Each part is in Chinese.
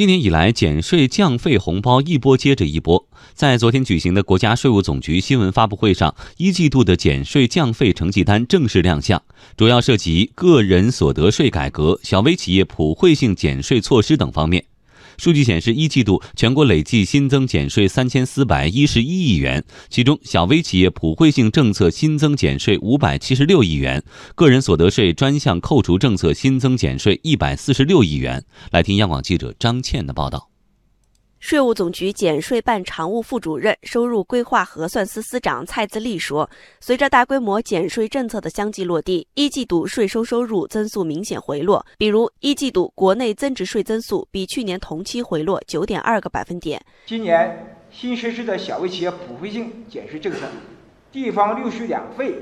今年以来，减税降费红包一波接着一波。在昨天举行的国家税务总局新闻发布会上，一季度的减税降费成绩单正式亮相，主要涉及个人所得税改革、小微企业普惠性减税措施等方面。数据显示，一季度全国累计新增减税3411亿元，其中小微企业普惠性政策新增减税576亿元，个人所得税专项扣除政策新增减税146亿元。来听央广记者张倩的报道。税务总局减税办常务副主任、收入规划核算司司长蔡自立说，随着大规模减税政策的相继落地，一季度税收入增速明显回落。比如，一季度国内增值税增速比去年同期回落 9.2个百分点。今年新实施的小微企业普惠性减税政策，地方六税两费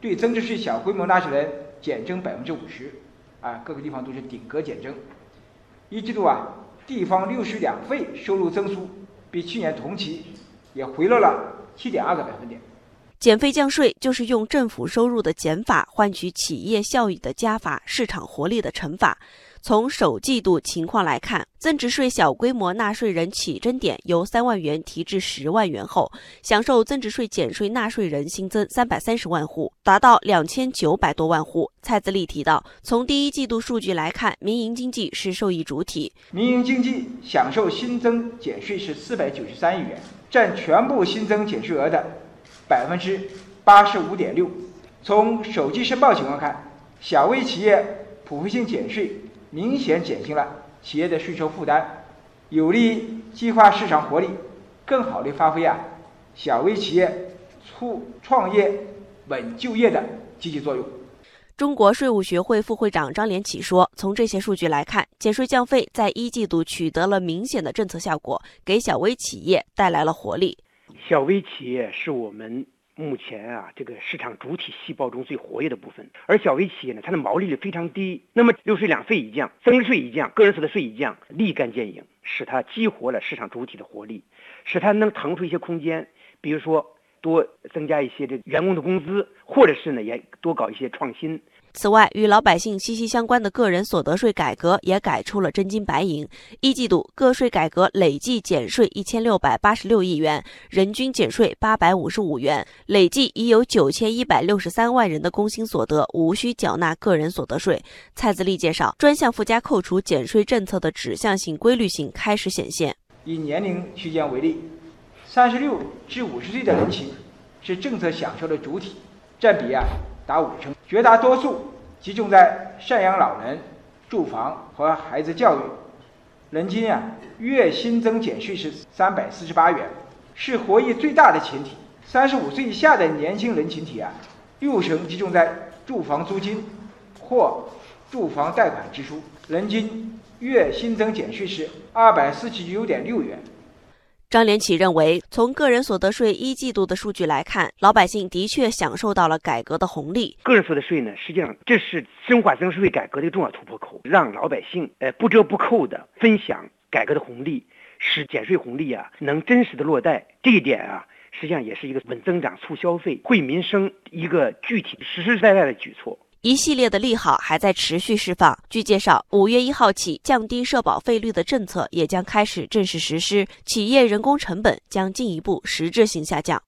对增值税小规模纳税人减征 50%， 各个地方都是顶格减征。一季度地方六税两费收入增速比去年同期也回落了 7.2个百分点。减费降税就是用政府收入的减法换取企业效益的加法、市场活力的乘法。从首季度情况来看，增值税小规模纳税人起征点由3万元提至10万元后，享受增值税减税纳税人新增330万户，达到2900多万户。蔡自立提到，从第一季度数据来看，民营经济是受益主体，民营经济享受新增减税是493亿元，占全部新增减税额的85.6%。从首季申报情况看，小微企业普惠性减税明显减轻了企业的税收负担，有利激发市场活力，更好地发挥小微企业促创业、稳就业的积极作用。中国税务学会副会长张连起说，从这些数据来看，减税降费在一季度取得了明显的政策效果，给小微企业带来了活力。小微企业是我们目前这个市场主体细胞中最活跃的部分，而小微企业呢，它的毛利率非常低。那么六税两费一降，增值税一降，个人所得税一降，立竿见影，使它激活了市场主体的活力，使它能腾出一些空间，比如说多增加一些这员工的工资，或者是呢也多搞一些创新。此外，与老百姓息息相关的个人所得税改革也改出了真金白银。一季度个税改革累计减税1686亿元，人均减税855元，累计已有9163万人的工薪所得无需缴纳个人所得税。蔡自立介绍，专项附加扣除减税政策的指向性、规律性开始显现。以年龄区间为例，36至50岁的人群是政策享受的主体，占比达50%，绝大多数集中在赡养老人、住房和孩子教育。人均月新增减税是348元，是获益最大的群体。35岁以下的年轻人群体60%集中在住房租金或住房贷款支出，人均月新增减税是249.6元。张连起认为，从个人所得税一季度的数据来看，老百姓的确享受到了改革的红利。个人所得税呢，实际上这是深化增值税改革的重要突破口，让老百姓不折不扣的分享改革的红利，使减税红利能真实的落袋。这一点实际上也是一个稳增长、促消费、惠民生一个具体实实在在的举措。一系列的利好还在持续释放。据介绍，5月1号起，降低社保费率的政策也将开始正式实施，企业人工成本将进一步实质性下降。